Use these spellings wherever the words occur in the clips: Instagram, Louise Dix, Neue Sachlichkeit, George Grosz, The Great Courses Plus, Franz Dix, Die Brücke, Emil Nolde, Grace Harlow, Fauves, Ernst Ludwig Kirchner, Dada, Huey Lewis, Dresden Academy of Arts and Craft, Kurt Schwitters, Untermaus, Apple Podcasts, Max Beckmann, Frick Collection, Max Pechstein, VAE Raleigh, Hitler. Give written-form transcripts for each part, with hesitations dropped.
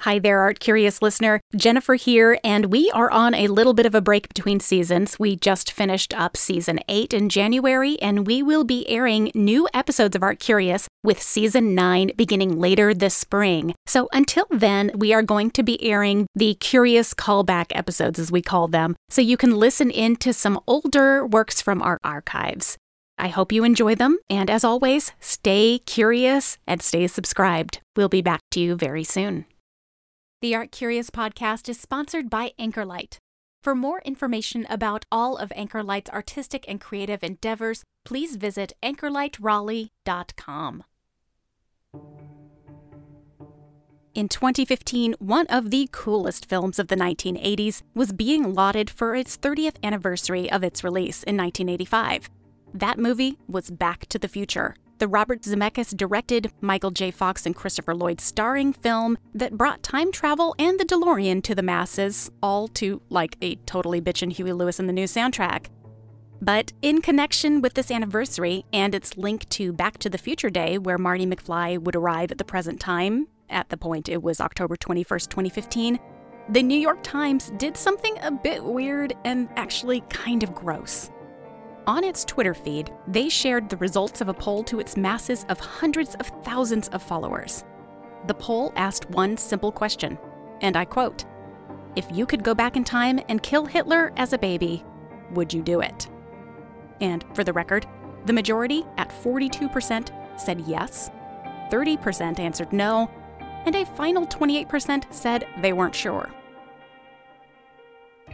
Hi there, Art Curious listener. Jennifer here, and we are on a little bit of a break between seasons. We just finished up Season 8 in January, and we will be airing new episodes of Art Curious with Season 9 beginning later this spring. So until then, we are going to be airing the Curious Callback episodes, as we call them, so you can listen in to some older works from our archives. I hope you enjoy them, and as always, stay curious and stay subscribed. We'll be back to you very soon. The Art Curious podcast is sponsored by Anchorlight. For more information about all of Anchorlight's artistic and creative endeavors, please visit anchorlightraleigh.com. In 2015, one of the coolest films of the 1980s was being lauded for its 30th anniversary of its release in 1985. That movie was Back to the Future, the Robert Zemeckis-directed, Michael J. Fox and Christopher Lloyd-starring film that brought time travel and the DeLorean to the masses, all to, like, a totally bitchin' Huey Lewis and the News soundtrack. But in connection with this anniversary and its link to Back to the Future Day, where Marty McFly would arrive at the present time, at the point it was October 21st, 2015, the New York Times did something a bit weird and actually kind of gross. On its Twitter feed, they shared the results of a poll to its masses of hundreds of thousands of followers. The poll asked one simple question, and I quote, "If you could go back in time and kill Hitler as a baby, would you do it?" And for the record, the majority at 42% said yes, 30% answered no, and a final 28% said they weren't sure.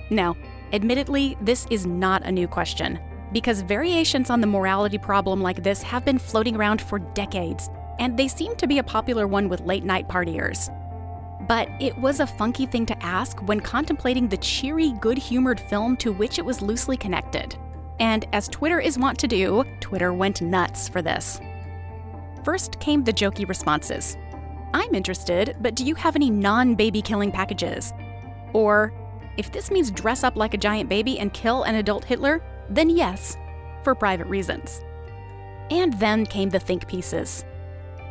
Now, admittedly, this is not a new question, because variations on the morality problem like this have been floating around for decades, and they seem to be a popular one with late-night partiers. But it was a funky thing to ask when contemplating the cheery, good-humored film to which it was loosely connected. And as Twitter is wont to do, Twitter went nuts for this. First came the jokey responses. "I'm interested, but do you have any non-baby-killing packages?" Or, "If this means dress up like a giant baby and kill an adult Hitler, then yes, for private reasons." And then came the think pieces.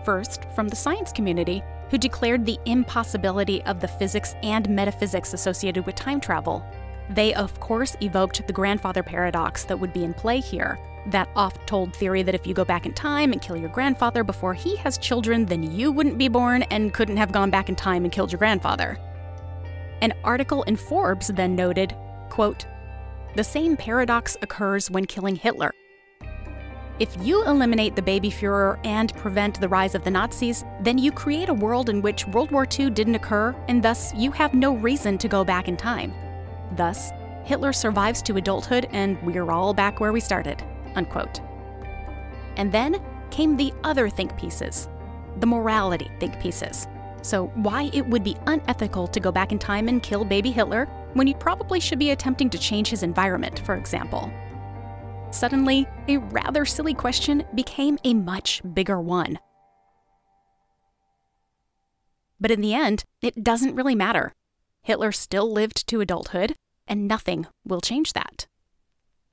First, from the science community, who declared the impossibility of the physics and metaphysics associated with time travel. They, of course, evoked the grandfather paradox that would be in play here, that oft-told theory that if you go back in time and kill your grandfather before he has children, then you wouldn't be born and couldn't have gone back in time and killed your grandfather. An article in Forbes then noted, quote, "The same paradox occurs when killing Hitler. If you eliminate the baby Führer and prevent the rise of the Nazis, then you create a world in which World War II didn't occur, and thus you have no reason to go back in time. Thus, Hitler survives to adulthood and we're all back where we started," unquote. And then came the other think pieces, the morality think pieces. So why it would be unethical to go back in time and kill baby Hitler when you probably should be attempting to change his environment, for example. Suddenly, a rather silly question became a much bigger one. But in the end, it doesn't really matter. Hitler still lived to adulthood, and nothing will change that.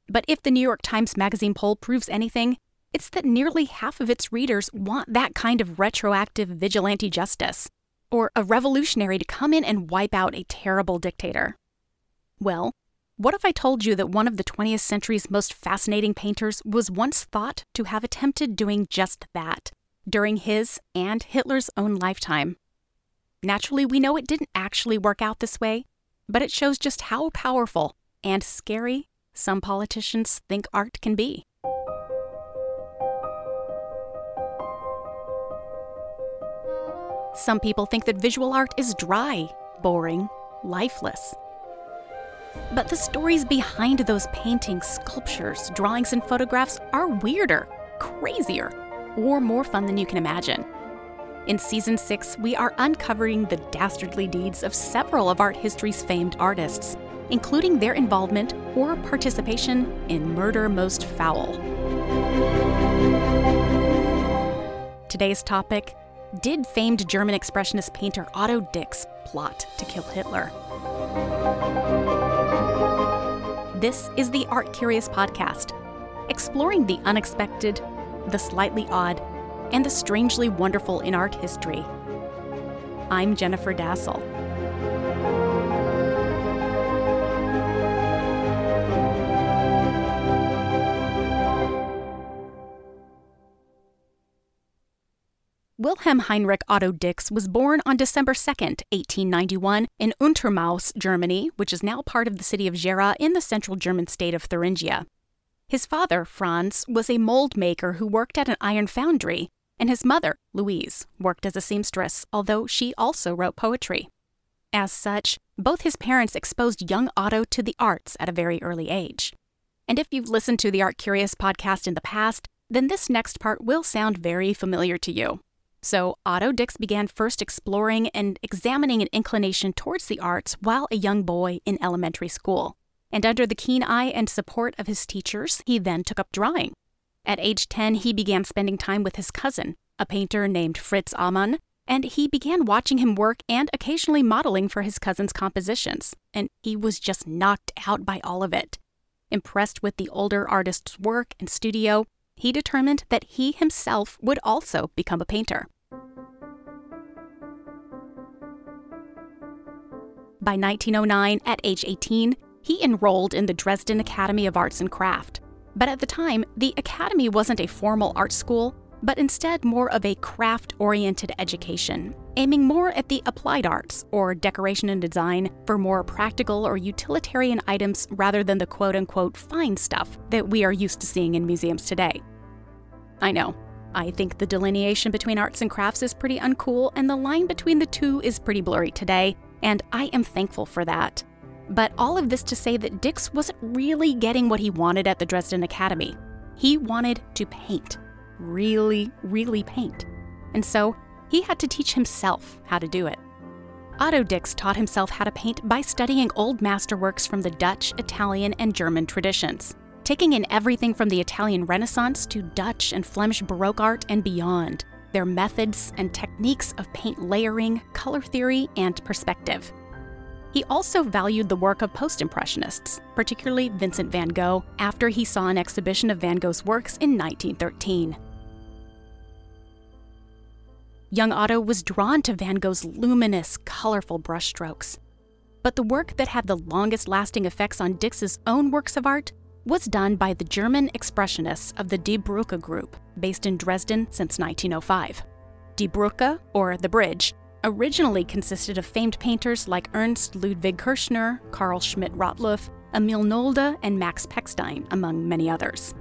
But if the New York Times Magazine poll proves anything, it's that nearly half of its readers want that kind of retroactive vigilante justice, or a revolutionary to come in and wipe out a terrible dictator. Well, what if I told you that one of the 20th century's most fascinating painters was once thought to have attempted doing just that during his and Hitler's own lifetime? Naturally, we know it didn't actually work out this way, but it shows just how powerful and scary some politicians think art can be. Some people think that visual art is dry, boring, lifeless. But the stories behind those paintings, sculptures, drawings, and photographs are weirder, crazier, or more fun than you can imagine. In Season 6, we are uncovering the dastardly deeds of several of art history's famed artists, including their involvement or participation in murder most foul. Today's topic: did famed German expressionist painter Otto Dix plot to kill Hitler? This is the Art Curious Podcast, exploring the unexpected, the slightly odd, and the strangely wonderful in art history. I'm Jennifer Dassel. Wilhelm Heinrich Otto Dix was born on December 2, 1891, in Untermaus, Germany, which is now part of the city of Gera in the central German state of Thuringia. His father, Franz, was a mold maker who worked at an iron foundry, and his mother, Louise, worked as a seamstress, although she also wrote poetry. As such, both his parents exposed young Otto to the arts at a very early age. And if you've listened to the Art Curious podcast in the past, then this next part will sound very familiar to you. So Otto Dix began first exploring and examining an inclination towards the arts while a young boy in elementary school. And under the keen eye and support of his teachers, he then took up drawing. At age 10, he began spending time with his cousin, a painter named Fritz Amann, and he began watching him work and occasionally modeling for his cousin's compositions. And he was just knocked out by all of it. Impressed with the older artist's work and studio, he determined that he himself would also become a painter. By 1909, at age 18, he enrolled in the Dresden Academy of Arts and Craft. But at the time, the academy wasn't a formal art school, but instead more of a craft-oriented education, aiming more at the applied arts, or decoration and design, for more practical or utilitarian items rather than the quote-unquote fine stuff that we are used to seeing in museums today. I know, I think the delineation between arts and crafts is pretty uncool, and the line between the two is pretty blurry today, and I am thankful for that. But all of this to say that Dix wasn't really getting what he wanted at the Dresden Academy. He wanted to paint. Really paint. And so he had to teach himself how to do it. Otto Dix taught himself how to paint by studying old masterworks from the Dutch, Italian, and German traditions, taking in everything from the Italian Renaissance to Dutch and Flemish Baroque art and beyond, their methods and techniques of paint layering, color theory, and perspective. He also valued the work of post-impressionists, particularly Vincent van Gogh, after he saw an exhibition of Van Gogh's works in 1913. Young Otto was drawn to Van Gogh's luminous, colorful brushstrokes. But the work that had the longest-lasting effects on Dix's own works of art was done by the German expressionists of the Die Brücke group, based in Dresden since 1905. Die Brücke, or the bridge, originally consisted of famed painters like Ernst Ludwig Kirchner, Karl Schmidt-Rottluff, Emil Nolde, and Max Pechstein, among many others.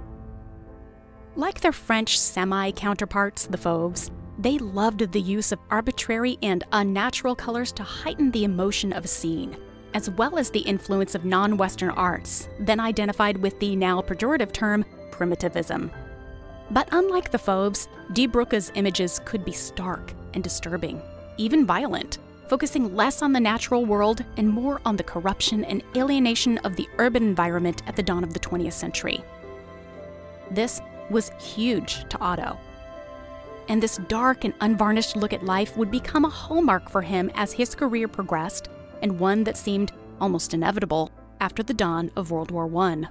Like their French semi-counterparts, the Fauves, they loved the use of arbitrary and unnatural colors to heighten the emotion of a scene, as well as the influence of non-Western arts, then identified with the now pejorative term primitivism. But unlike the Fauves, Die Brücke's images could be stark and disturbing, even violent, focusing less on the natural world and more on the corruption and alienation of the urban environment at the dawn of the 20th century. This was huge to Otto. And this dark and unvarnished look at life would become a hallmark for him as his career progressed, and one that seemed almost inevitable after the dawn of World War I.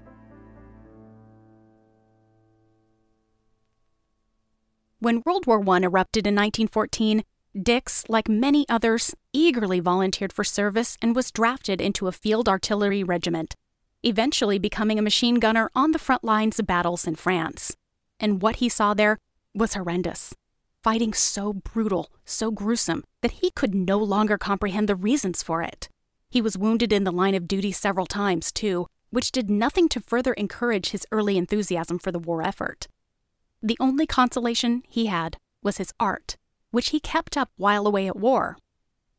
When World War I erupted in 1914, Dix, like many others, eagerly volunteered for service and was drafted into a field artillery regiment, eventually becoming a machine gunner on the front lines of battles in France. And what he saw there was horrendous. Fighting so brutal, so gruesome, that he could no longer comprehend the reasons for it. He was wounded in the line of duty several times, too, which did nothing to further encourage his early enthusiasm for the war effort. The only consolation he had was his art, which he kept up while away at war.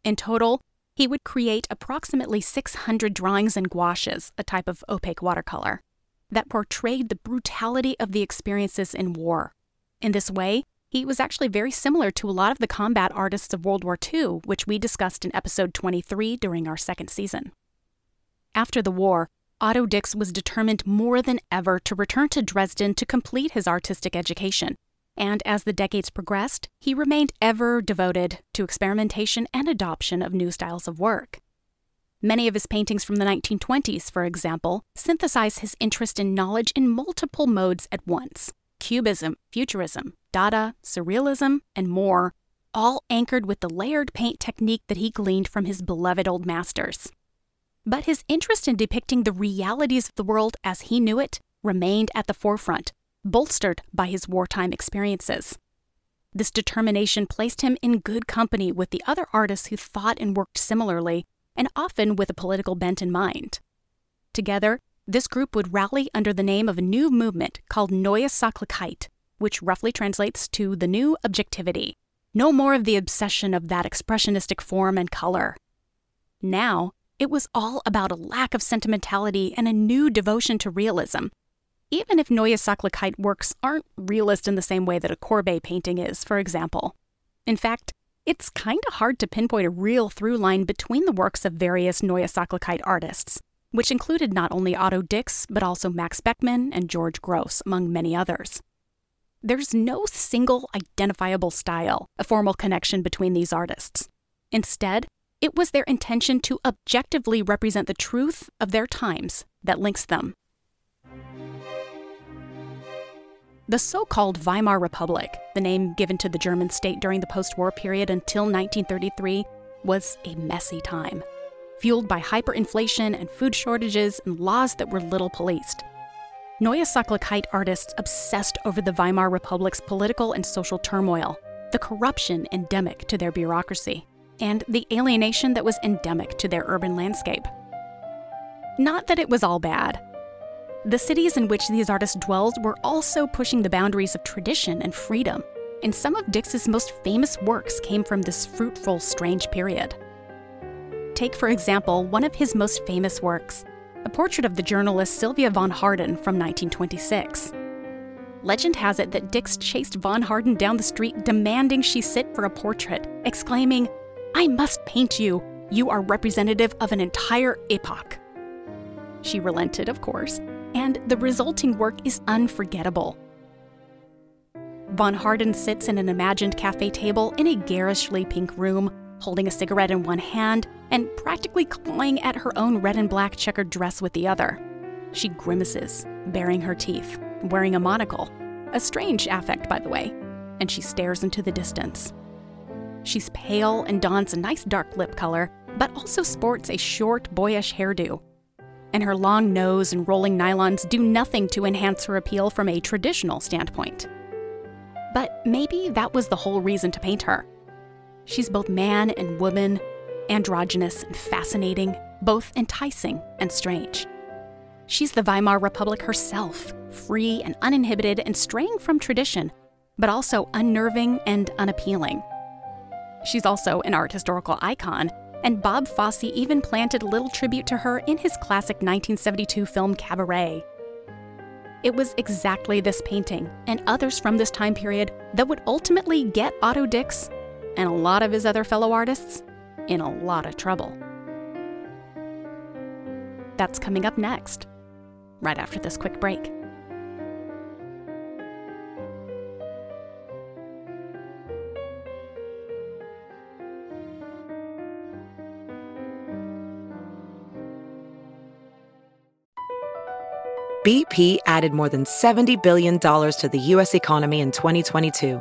In total, he would create approximately 600 drawings and gouaches, a type of opaque watercolor, that portrayed the brutality of the experiences in war. In this way, He was actually very similar to a lot of the combat artists of World War II, which we discussed in episode 23 during our second season. After the war, Otto Dix was determined more than ever to return to Dresden to complete his artistic education, and as the decades progressed, he remained ever devoted to experimentation and adoption of new styles of work. Many of his paintings from the 1920s, for example, synthesize his interest in knowledge in multiple modes at once: Cubism, Futurism, Dada, Surrealism, and more, all anchored with the layered paint technique that he gleaned from his beloved old masters. But his interest in depicting the realities of the world as he knew it remained at the forefront, bolstered by his wartime experiences. This determination placed him in good company with the other artists who thought and worked similarly, and often with a political bent in mind. Together, this group would rally under the name of a new movement called Neue Sachlichkeit, which roughly translates to the new objectivity. No more of the obsession of that expressionistic form and color. Now, it was all about a lack of sentimentality and a new devotion to realism, even if Neue Sachlichkeit works aren't realist in the same way that a Courbet painting is, for example. In fact, it's kind of hard to pinpoint a real through line between the works of various Neue Sachlichkeit artists, which included not only Otto Dix, but also Max Beckmann and George Grosz, among many others. There's no single identifiable style, a formal connection between these artists. Instead, it was their intention to objectively represent the truth of their times that links them. The so-called Weimar Republic, the name given to the German state during the post-war period until 1933, was a messy time, fueled by hyperinflation and food shortages and laws that were little policed. Neue Sachlichkeit artists obsessed over the Weimar Republic's political and social turmoil, the corruption endemic to their bureaucracy, and the alienation that was endemic to their urban landscape. Not that it was all bad. The cities in which these artists dwelled were also pushing the boundaries of tradition and freedom, and some of Dix's most famous works came from this fruitful, strange period. Take, for example, one of his most famous works, a portrait of the journalist Sylvia von Harden from 1926. Legend has it that Dix chased von Harden down the street demanding she sit for a portrait, exclaiming, "I must paint you. You are representative of an entire epoch." She relented, of course, and the resulting work is unforgettable. Von Harden sits in an imagined cafe table in a garishly pink room, holding a cigarette in one hand and practically clawing at her own red and black checkered dress with the other. She grimaces, baring her teeth, wearing a monocle, a strange affect, by the way, and she stares into the distance. She's pale and dons a nice dark lip color, but also sports a short, boyish hairdo. And her long nose and rolling nylons do nothing to enhance her appeal from a traditional standpoint. But maybe that was the whole reason to paint her. She's both man and woman, androgynous and fascinating, both enticing and strange. She's the Weimar Republic herself, free and uninhibited and straying from tradition, but also unnerving and unappealing. She's also an art historical icon, and Bob Fosse even planted a little tribute to her in his classic 1972 film Cabaret. It was exactly this painting, and others from this time period, that would ultimately get Otto Dix and a lot of his other fellow artists in a lot of trouble. That's coming up next, right after this quick break. BP added more than $70 billion to the U.S. economy in 2022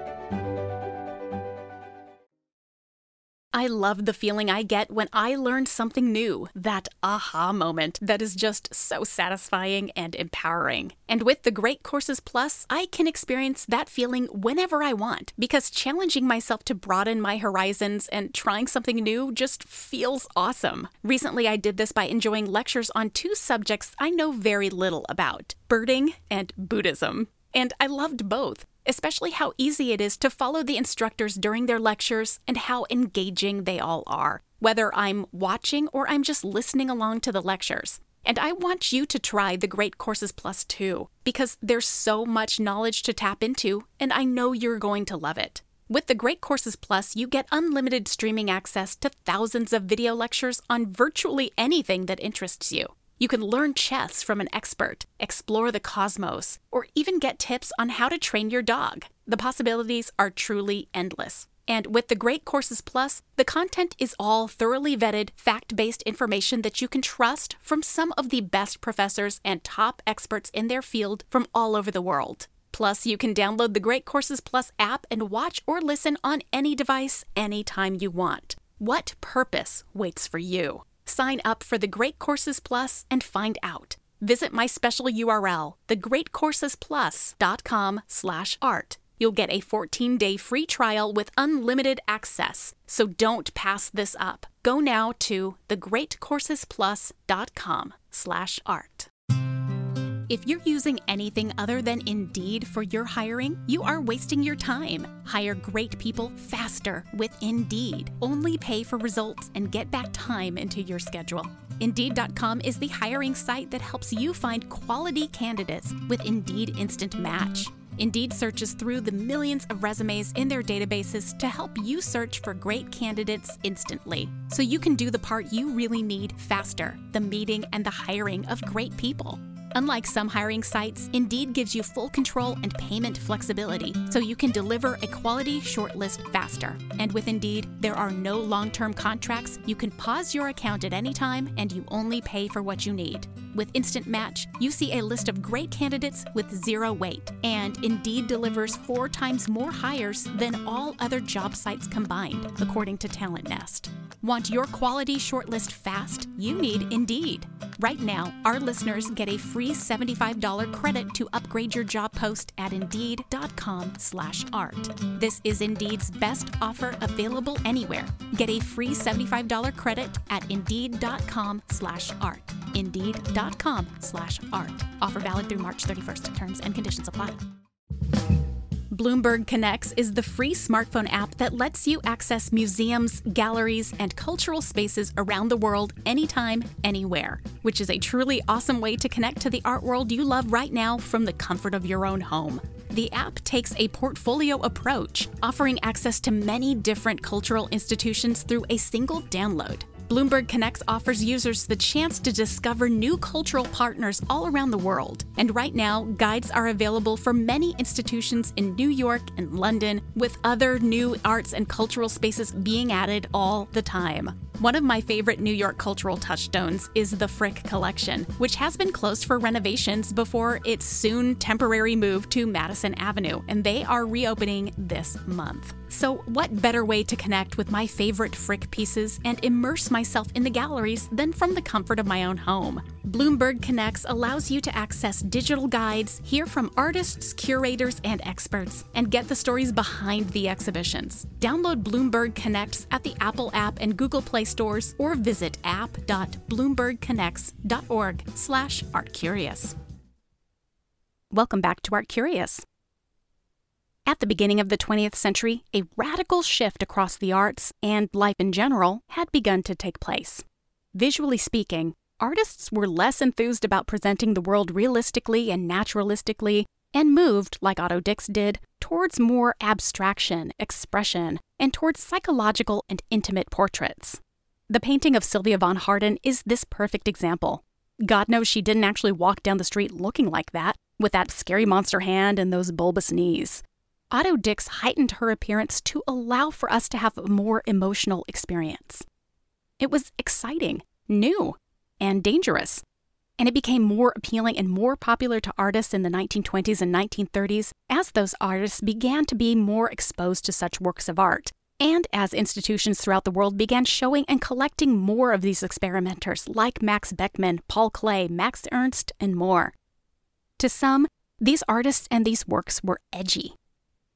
I love the feeling I get when I learn something new, that aha moment that is just so satisfying and empowering. And with The Great Courses Plus, I can experience that feeling whenever I want, because challenging myself to broaden my horizons and trying something new just feels awesome. Recently, I did this by enjoying lectures on two subjects I know very little about, birding and Buddhism. And I loved both, especially how easy it is to follow the instructors during their lectures and how engaging they all are, whether I'm watching or I'm just listening along to the lectures. And I want you to try The Great Courses Plus too, because there's so much knowledge to tap into, and I know you're going to love it. With The Great Courses Plus, you get unlimited streaming access to thousands of video lectures on virtually anything that interests you. You can learn chess from an expert, explore the cosmos, or even get tips on how to train your dog. The possibilities are truly endless. And with The Great Courses Plus, the content is all thoroughly vetted, fact-based information that you can trust from some of the best professors and top experts in their field from all over the world. Plus, you can download the Great Courses Plus app and watch or listen on any device anytime you want. What purpose waits for you? Sign up for The Great Courses Plus and find out. Visit my special URL, thegreatcoursesplus.com/art. You'll get a 14-day free trial with unlimited access, so don't pass this up. Go now to thegreatcoursesplus.com/art. If you're using anything other than Indeed for your hiring, you are wasting your time. Hire great people faster with Indeed. Only pay for results and get back time into your schedule. Indeed.com is the hiring site that helps you find quality candidates with Indeed Instant Match. Indeed searches through the millions of resumes in their databases to help you search for great candidates instantly, so you can do the part you really need faster, the meeting and the hiring of great people. Unlike some hiring sites, Indeed gives you full control and payment flexibility, so you can deliver a quality shortlist faster. And with Indeed, there are no long-term contracts. You can pause your account at any time, and you only pay for what you need. With Instant Match, you see a list of great candidates with zero wait. And Indeed delivers 4 times more hires than all other job sites combined, according to Talent Nest. Want your quality shortlist fast? You need Indeed. Right now, our listeners get a free $75 credit to upgrade your job post at Indeed.com/art. This is Indeed's best offer available anywhere. Get a free $75 credit at Indeed.com/art. Indeed.com/art. Offer valid through March 31st. Terms and conditions apply. Bloomberg Connects is the free smartphone app that lets you access museums, galleries, and cultural spaces around the world anytime, anywhere, which is a truly awesome way to connect to the art world you love right now from the comfort of your own home. The app takes a portfolio approach, offering access to many different cultural institutions through a single download. Bloomberg Connects offers users the chance to discover new cultural partners all around the world. And right now, guides are available for many institutions in New York and London, with other new arts and cultural spaces being added all the time. One of my favorite New York cultural touchstones is the Frick Collection, which has been closed for renovations before its soon temporary move to Madison Avenue, and they are reopening this month. So what better way to connect with my favorite Frick pieces and immerse myself in the galleries than from the comfort of my own home? Bloomberg Connects allows you to access digital guides, hear from artists, curators, and experts, and get the stories behind the exhibitions. Download Bloomberg Connects at the Apple app and Google Play stores, or visit app.bloombergconnects.org/artcurious. Welcome back to Art Curious. At the beginning of the 20th century, a radical shift across the arts and life in general had begun to take place. Visually speaking, artists were less enthused about presenting the world realistically and naturalistically, and moved, like Otto Dix did, towards more abstraction, expression, and towards psychological and intimate portraits. The painting of Sylvia von Harden is this perfect example. God knows she didn't actually walk down the street looking like that, with that scary monster hand and those bulbous knees. Otto Dix heightened her appearance to allow for us to have a more emotional experience. It was exciting, new, and dangerous, and it became more appealing and more popular to artists in the 1920s and 1930s as those artists began to be more exposed to such works of art, And as institutions throughout the world began showing and collecting more of these experimenters like Max Beckmann, Paul Klee, Max Ernst, and more. To some, these artists and these works were edgy.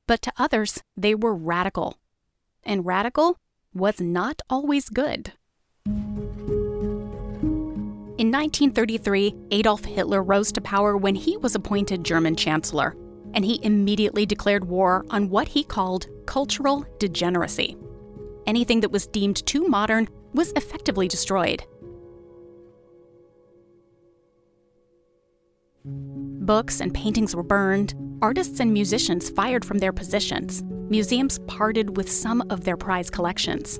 But to others, they were radical. And radical was not always good. In 1933, Adolf Hitler rose to power when he was appointed German Chancellor, and he immediately declared war on what he called cultural degeneracy. Anything that was deemed too modern was effectively destroyed. Books and paintings were burned, artists and musicians fired from their positions, museums parted with some of their prize collections.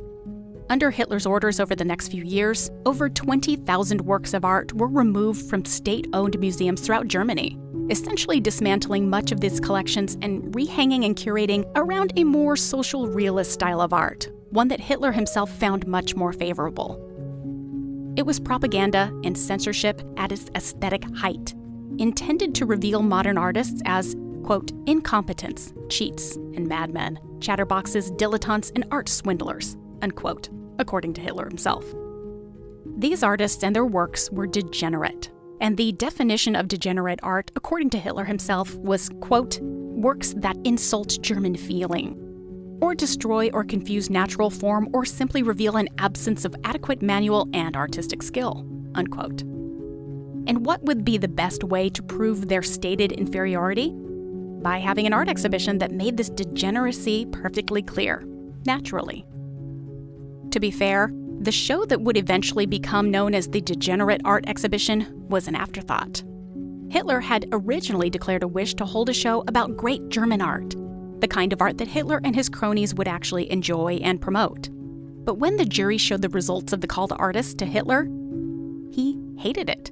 Under Hitler's orders over the next few years, over 20,000 works of art were removed from state-owned museums throughout Germany, essentially dismantling much of these collections and rehanging and curating around a more social realist style of art, one that Hitler himself found much more favorable. It was propaganda and censorship at its aesthetic height, intended to reveal modern artists as, quote, incompetents, cheats, and madmen, chatterboxes, dilettantes, and art swindlers, unquote, according to Hitler himself. These artists and their works were degenerate. And the definition of degenerate art, according to Hitler himself, was, quote, works that insult German feeling, or destroy or confuse natural form, or simply reveal an absence of adequate manual and artistic skill, unquote. And what would be the best way to prove their stated inferiority? By having an art exhibition that made this degeneracy perfectly clear, naturally. To be fair, the show that would eventually become known as the Degenerate Art Exhibition was an afterthought. Hitler had originally declared a wish to hold a show about great German art, the kind of art that Hitler and his cronies would actually enjoy and promote. But when the jury showed the results of the call to artists to Hitler, he hated it.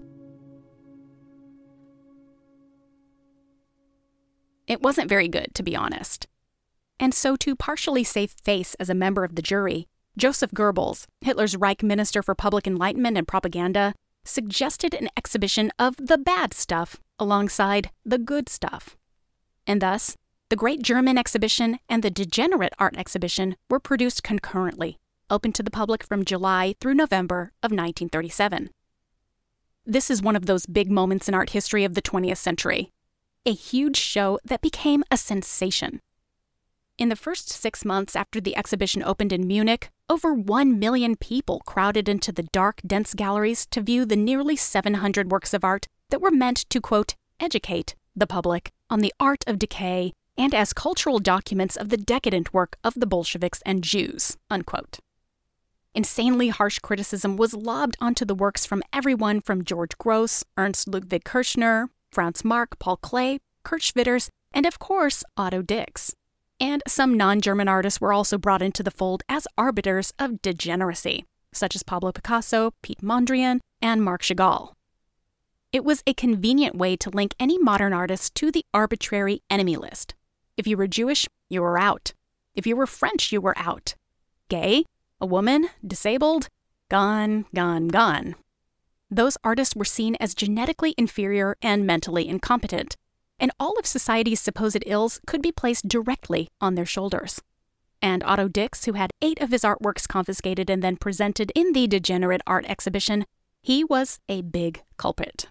It wasn't very good, to be honest. And so to partially save face as a member of the jury, Joseph Goebbels, Hitler's Reich Minister for Public Enlightenment and Propaganda, suggested an exhibition of the bad stuff alongside the good stuff. And thus, the Great German Exhibition and the Degenerate Art Exhibition were produced concurrently, open to the public from July through November of 1937. This is one of those big moments in art history of the 20th century, a huge show that became a sensation. In the first 6 months after the exhibition opened in Munich, over 1 million people crowded into the dark, dense galleries to view the nearly 700 works of art that were meant to, quote, educate the public on the art of decay and as cultural documents of the decadent work of the Bolsheviks and Jews, unquote. Insanely harsh criticism was lobbed onto the works from everyone from George Grosz, Ernst Ludwig Kirchner, Franz Marc, Paul Klee, Kurt Schwitters, and of course, Otto Dix. And some non-German artists were also brought into the fold as arbiters of degeneracy, such as Pablo Picasso, Piet Mondrian, and Marc Chagall. It was a convenient way to link any modern artist to the arbitrary enemy list. If you were Jewish, you were out. If you were French, you were out. Gay, a woman, disabled, gone, gone, gone. Those artists were seen as genetically inferior and mentally incompetent, and all of society's supposed ills could be placed directly on their shoulders. And Otto Dix, who had 8 of his artworks confiscated and then presented in the Degenerate Art Exhibition, he was a big culprit.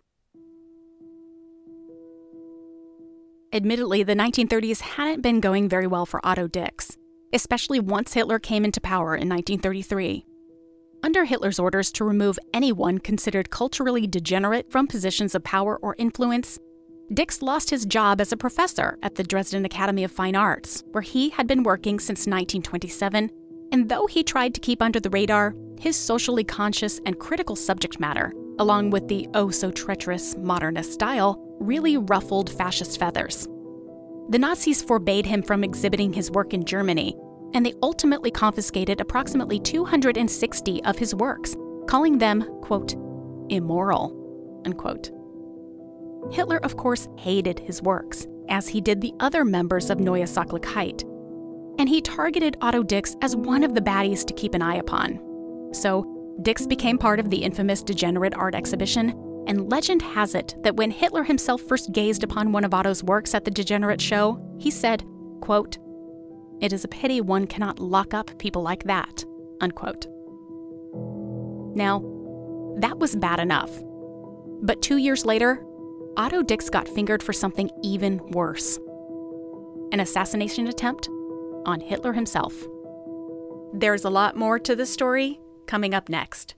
Admittedly, the 1930s hadn't been going very well for Otto Dix, especially once Hitler came into power in 1933. Under Hitler's orders to remove anyone considered culturally degenerate from positions of power or influence, Dix lost his job as a professor at the Dresden Academy of Fine Arts, where he had been working since 1927, and though he tried to keep under the radar, his socially conscious and critical subject matter, along with the oh-so-treacherous modernist style, really ruffled fascist feathers. The Nazis forbade him from exhibiting his work in Germany, and they ultimately confiscated approximately 260 of his works, calling them, quote, immoral, unquote. Hitler, of course, hated his works, as he did the other members of Neue Sachlichkeit, and he targeted Otto Dix as one of the baddies to keep an eye upon. So, Dix became part of the infamous Degenerate Art Exhibition, and legend has it that when Hitler himself first gazed upon one of Otto's works at the Degenerate Show, he said, quote, It is a pity one cannot lock up people like that," unquote. Now, that was bad enough. But 2 years later, Otto Dix got fingered for something even worse. An assassination attempt on Hitler himself. There's a lot more to the story coming up next.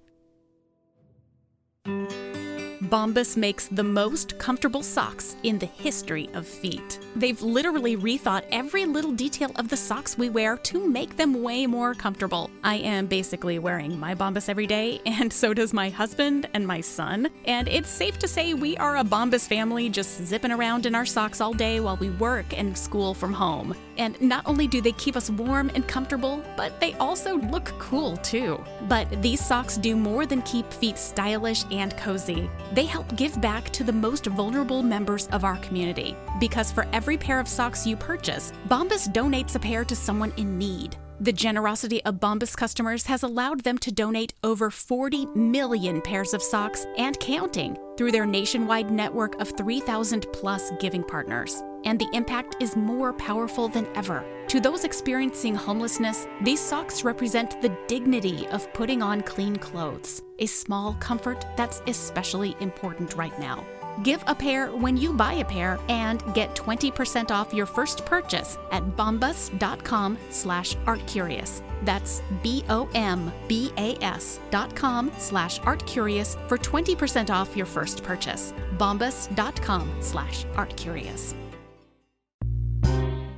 Bombas makes the most comfortable socks in the history of feet. They've literally rethought every little detail of the socks we wear to make them way more comfortable. I am basically wearing my Bombas every day, and so does my husband and my son. And it's safe to say we are a Bombas family, just zipping around in our socks all day while we work and school from home. And not only do they keep us warm and comfortable, but they also look cool too. But these socks do more than keep feet stylish and cozy. They help give back to the most vulnerable members of our community. Because for every pair of socks you purchase, Bombas donates a pair to someone in need. The generosity of Bombas customers has allowed them to donate over 40 million pairs of socks and counting through their nationwide network of 3,000 plus giving partners. And the impact is more powerful than ever. To those experiencing homelessness, these socks represent the dignity of putting on clean clothes, a small comfort that's especially important right now. Give a pair when you buy a pair and get 20% off your first purchase at bombas.com/artcurious. That's bombas.com/artcurious for 20% off your first purchase. Bombas.com/artcurious.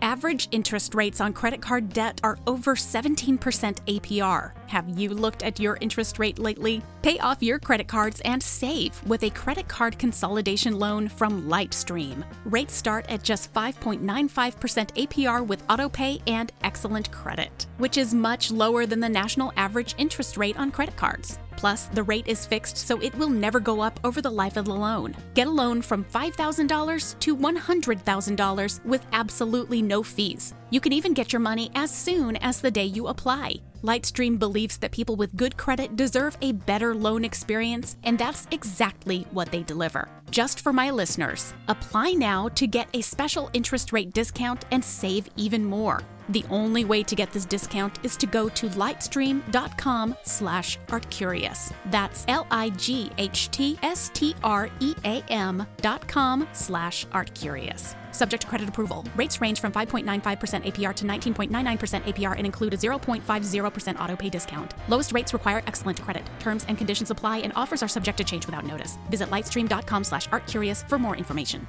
Average interest rates on credit card debt are over 17% APR. Have you looked at your interest rate lately? Pay off your credit cards and save with a credit card consolidation loan from Lightstream. Rates start at just 5.95% APR with autopay and excellent credit, which is much lower than the national average interest rate on credit cards. Plus, the rate is fixed, so it will never go up over the life of the loan. Get a loan from $5,000 to $100,000 with absolutely no fees. You can even get your money as soon as the day you apply. Lightstream believes that people with good credit deserve a better loan experience, and that's exactly what they deliver. Just for my listeners, apply now to get a special interest rate discount and save even more. The only way to get this discount is to go to lightstream.com/artcurious. That's lightstream.com/artcurious. Subject to credit approval. Rates range from 5.95% APR to 19.99% APR and include a 0.50% auto pay discount. Lowest rates require excellent credit. Terms and conditions apply and offers are subject to change without notice. Visit lightstream.com/artcurious for more information.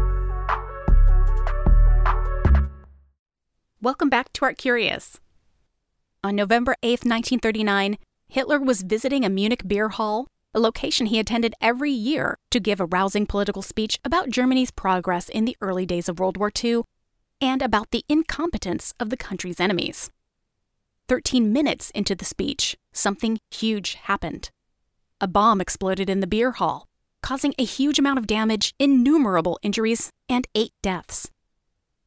Welcome back to Art Curious. On November 8th, 1939, Hitler was visiting a Munich beer hall, a location he attended every year to give a rousing political speech about Germany's progress in the early days of World War II and about the incompetence of the country's enemies. 13 minutes into the speech, something huge happened. A bomb exploded in the beer hall, causing a huge amount of damage, innumerable injuries, and 8 deaths.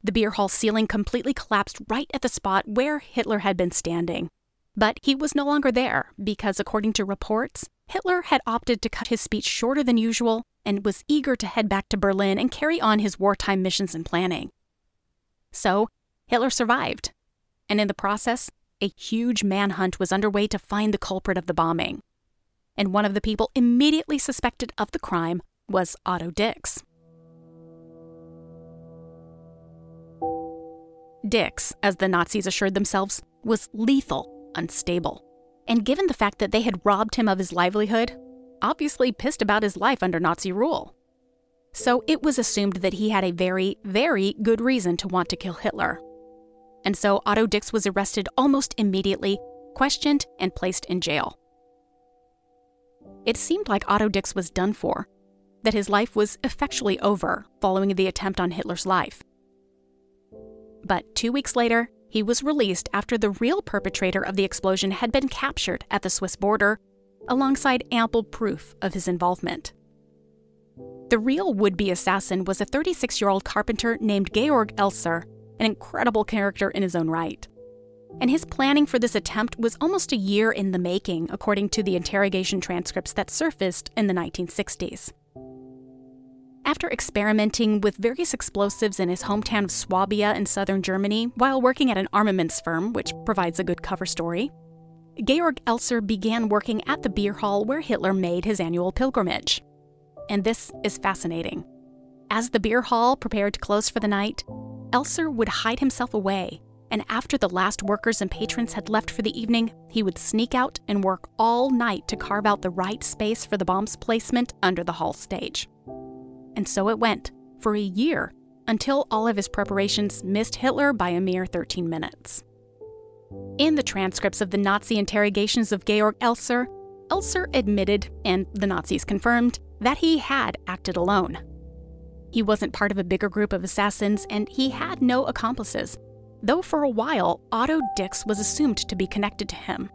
The beer hall ceiling completely collapsed right at the spot where Hitler had been standing. But he was no longer there because, according to reports, Hitler had opted to cut his speech shorter than usual and was eager to head back to Berlin and carry on his wartime missions and planning. So, Hitler survived, and in the process, a huge manhunt was underway to find the culprit of the bombing. And one of the people immediately suspected of the crime was Otto Dix. Dix, as the Nazis assured themselves, was lethal unstable. And given the fact that they had robbed him of his livelihood, obviously pissed about his life under Nazi rule. So it was assumed that he had a very, very good reason to want to kill Hitler. And so Otto Dix was arrested almost immediately, questioned, and placed in jail. It seemed like Otto Dix was done for, that his life was effectually over following the attempt on Hitler's life. But 2 weeks later, he was released after the real perpetrator of the explosion had been captured at the Swiss border, alongside ample proof of his involvement. The real would-be assassin was a 36-year-old carpenter named Georg Elser, an incredible character in his own right. And his planning for this attempt was almost a year in the making, according to the interrogation transcripts that surfaced in the 1960s. After experimenting with various explosives in his hometown of Swabia in southern Germany while working at an armaments firm, which provides a good cover story, Georg Elser began working at the beer hall where Hitler made his annual pilgrimage. And this is fascinating. As the beer hall prepared to close for the night, Elser would hide himself away, and after the last workers and patrons had left for the evening, he would sneak out and work all night to carve out the right space for the bomb's placement under the hall stage. And so it went, for a year, until all of his preparations missed Hitler by a mere 13 minutes. In the transcripts of the Nazi interrogations of Georg Elser, Elser admitted, and the Nazis confirmed, that he had acted alone. He wasn't part of a bigger group of assassins, and he had no accomplices, though for a while, Otto Dix was assumed to be connected to him.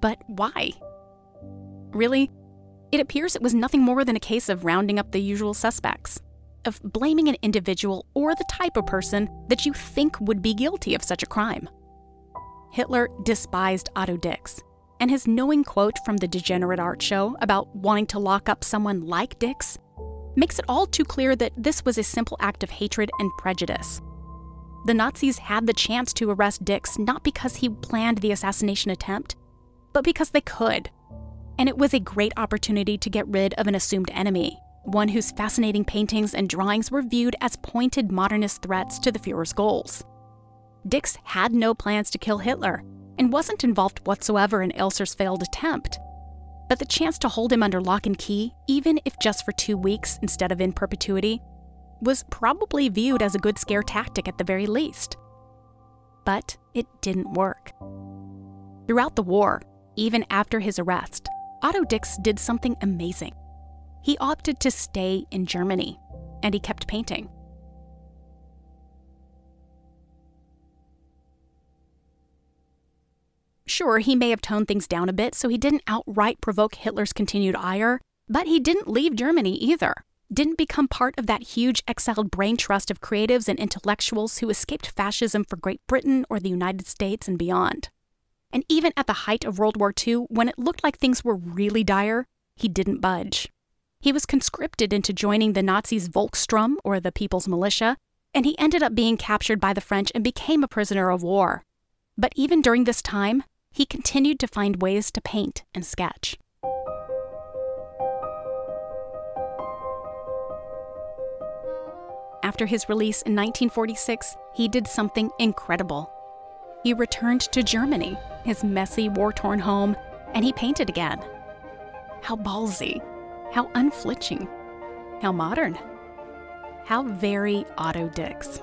But why? Really? It appears it was nothing more than a case of rounding up the usual suspects, of blaming an individual or the type of person that you think would be guilty of such a crime. Hitler despised Otto Dix, and his knowing quote from the Degenerate Art show about wanting to lock up someone like Dix makes it all too clear that this was a simple act of hatred and prejudice. The Nazis had the chance to arrest Dix not because he planned the assassination attempt, but because they could. And it was a great opportunity to get rid of an assumed enemy, one whose fascinating paintings and drawings were viewed as pointed modernist threats to the Führer's goals. Dix had no plans to kill Hitler and wasn't involved whatsoever in Elser's failed attempt. But the chance to hold him under lock and key, even if just for 2 weeks instead of in perpetuity, was probably viewed as a good scare tactic at the very least. But it didn't work. Throughout the war, even after his arrest, Otto Dix did something amazing. He opted to stay in Germany, and he kept painting. Sure, he may have toned things down a bit so he didn't outright provoke Hitler's continued ire, but he didn't leave Germany either, didn't become part of that huge exiled brain trust of creatives and intellectuals who escaped fascism for Great Britain or the United States and beyond. And even at the height of World War II, when it looked like things were really dire, he didn't budge. He was conscripted into joining the Nazis' Volkssturm, or the People's Militia, and he ended up being captured by the French and became a prisoner of war. But even during this time, he continued to find ways to paint and sketch. After his release in 1946, he did something incredible. He returned to Germany, his messy, war-torn home, and he painted again. How ballsy, how unflinching, how modern, how very Otto Dix.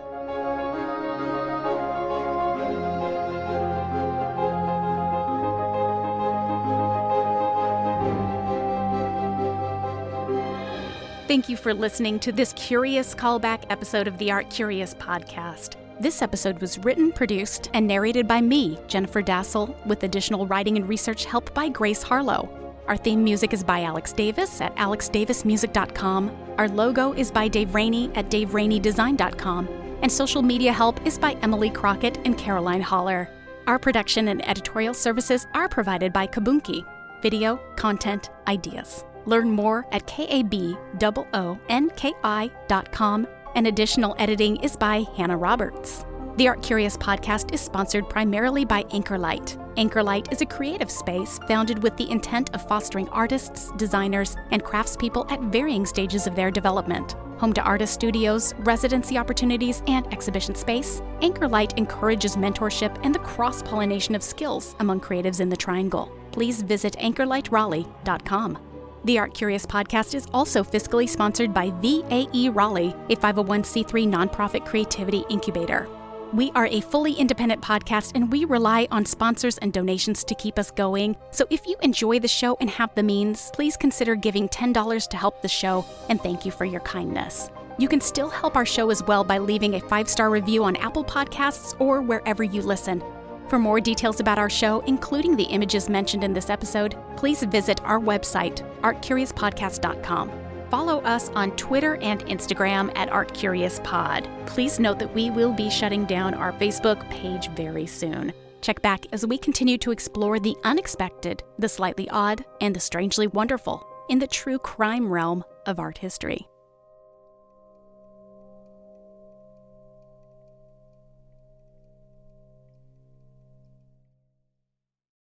Thank you for listening to this Curious Callback episode of the Art Curious podcast. This episode was written, produced, and narrated by me, Jennifer Dassel, with additional writing and research help by Grace Harlow. Our theme music is by Alex Davis at alexdavismusic.com. Our logo is by Dave Rainey at daverainydesign.com. And social media help is by Emily Crockett and Caroline Holler. Our production and editorial services are provided by Kabunki. Video, content, ideas. Learn more at kaboonki.com. And additional editing is by Hannah Roberts. The Art Curious podcast is sponsored primarily by Anchorlight. Anchorlight is a creative space founded with the intent of fostering artists, designers, and craftspeople at varying stages of their development. Home to artist studios, residency opportunities, and exhibition space, AnchorLight encourages mentorship and the cross-pollination of skills among creatives in the Triangle. Please visit anchorlightraleigh.com. The Art Curious podcast is also fiscally sponsored by VAE Raleigh, a 501c3 nonprofit creativity incubator. We are a fully independent podcast, and we rely on sponsors and donations to keep us going. So if you enjoy the show and have the means, please consider giving $10 to help the show, and thank you for your kindness. You can still help our show as well by leaving a 5-star review on Apple Podcasts or wherever you listen. For more details about our show, including the images mentioned in this episode, please visit our website, artcuriouspodcast.com. Follow us on Twitter and Instagram at ArtCuriousPod. Please note that we will be shutting down our Facebook page very soon. Check back as we continue to explore the unexpected, the slightly odd, and the strangely wonderful in the true crime realm of art history.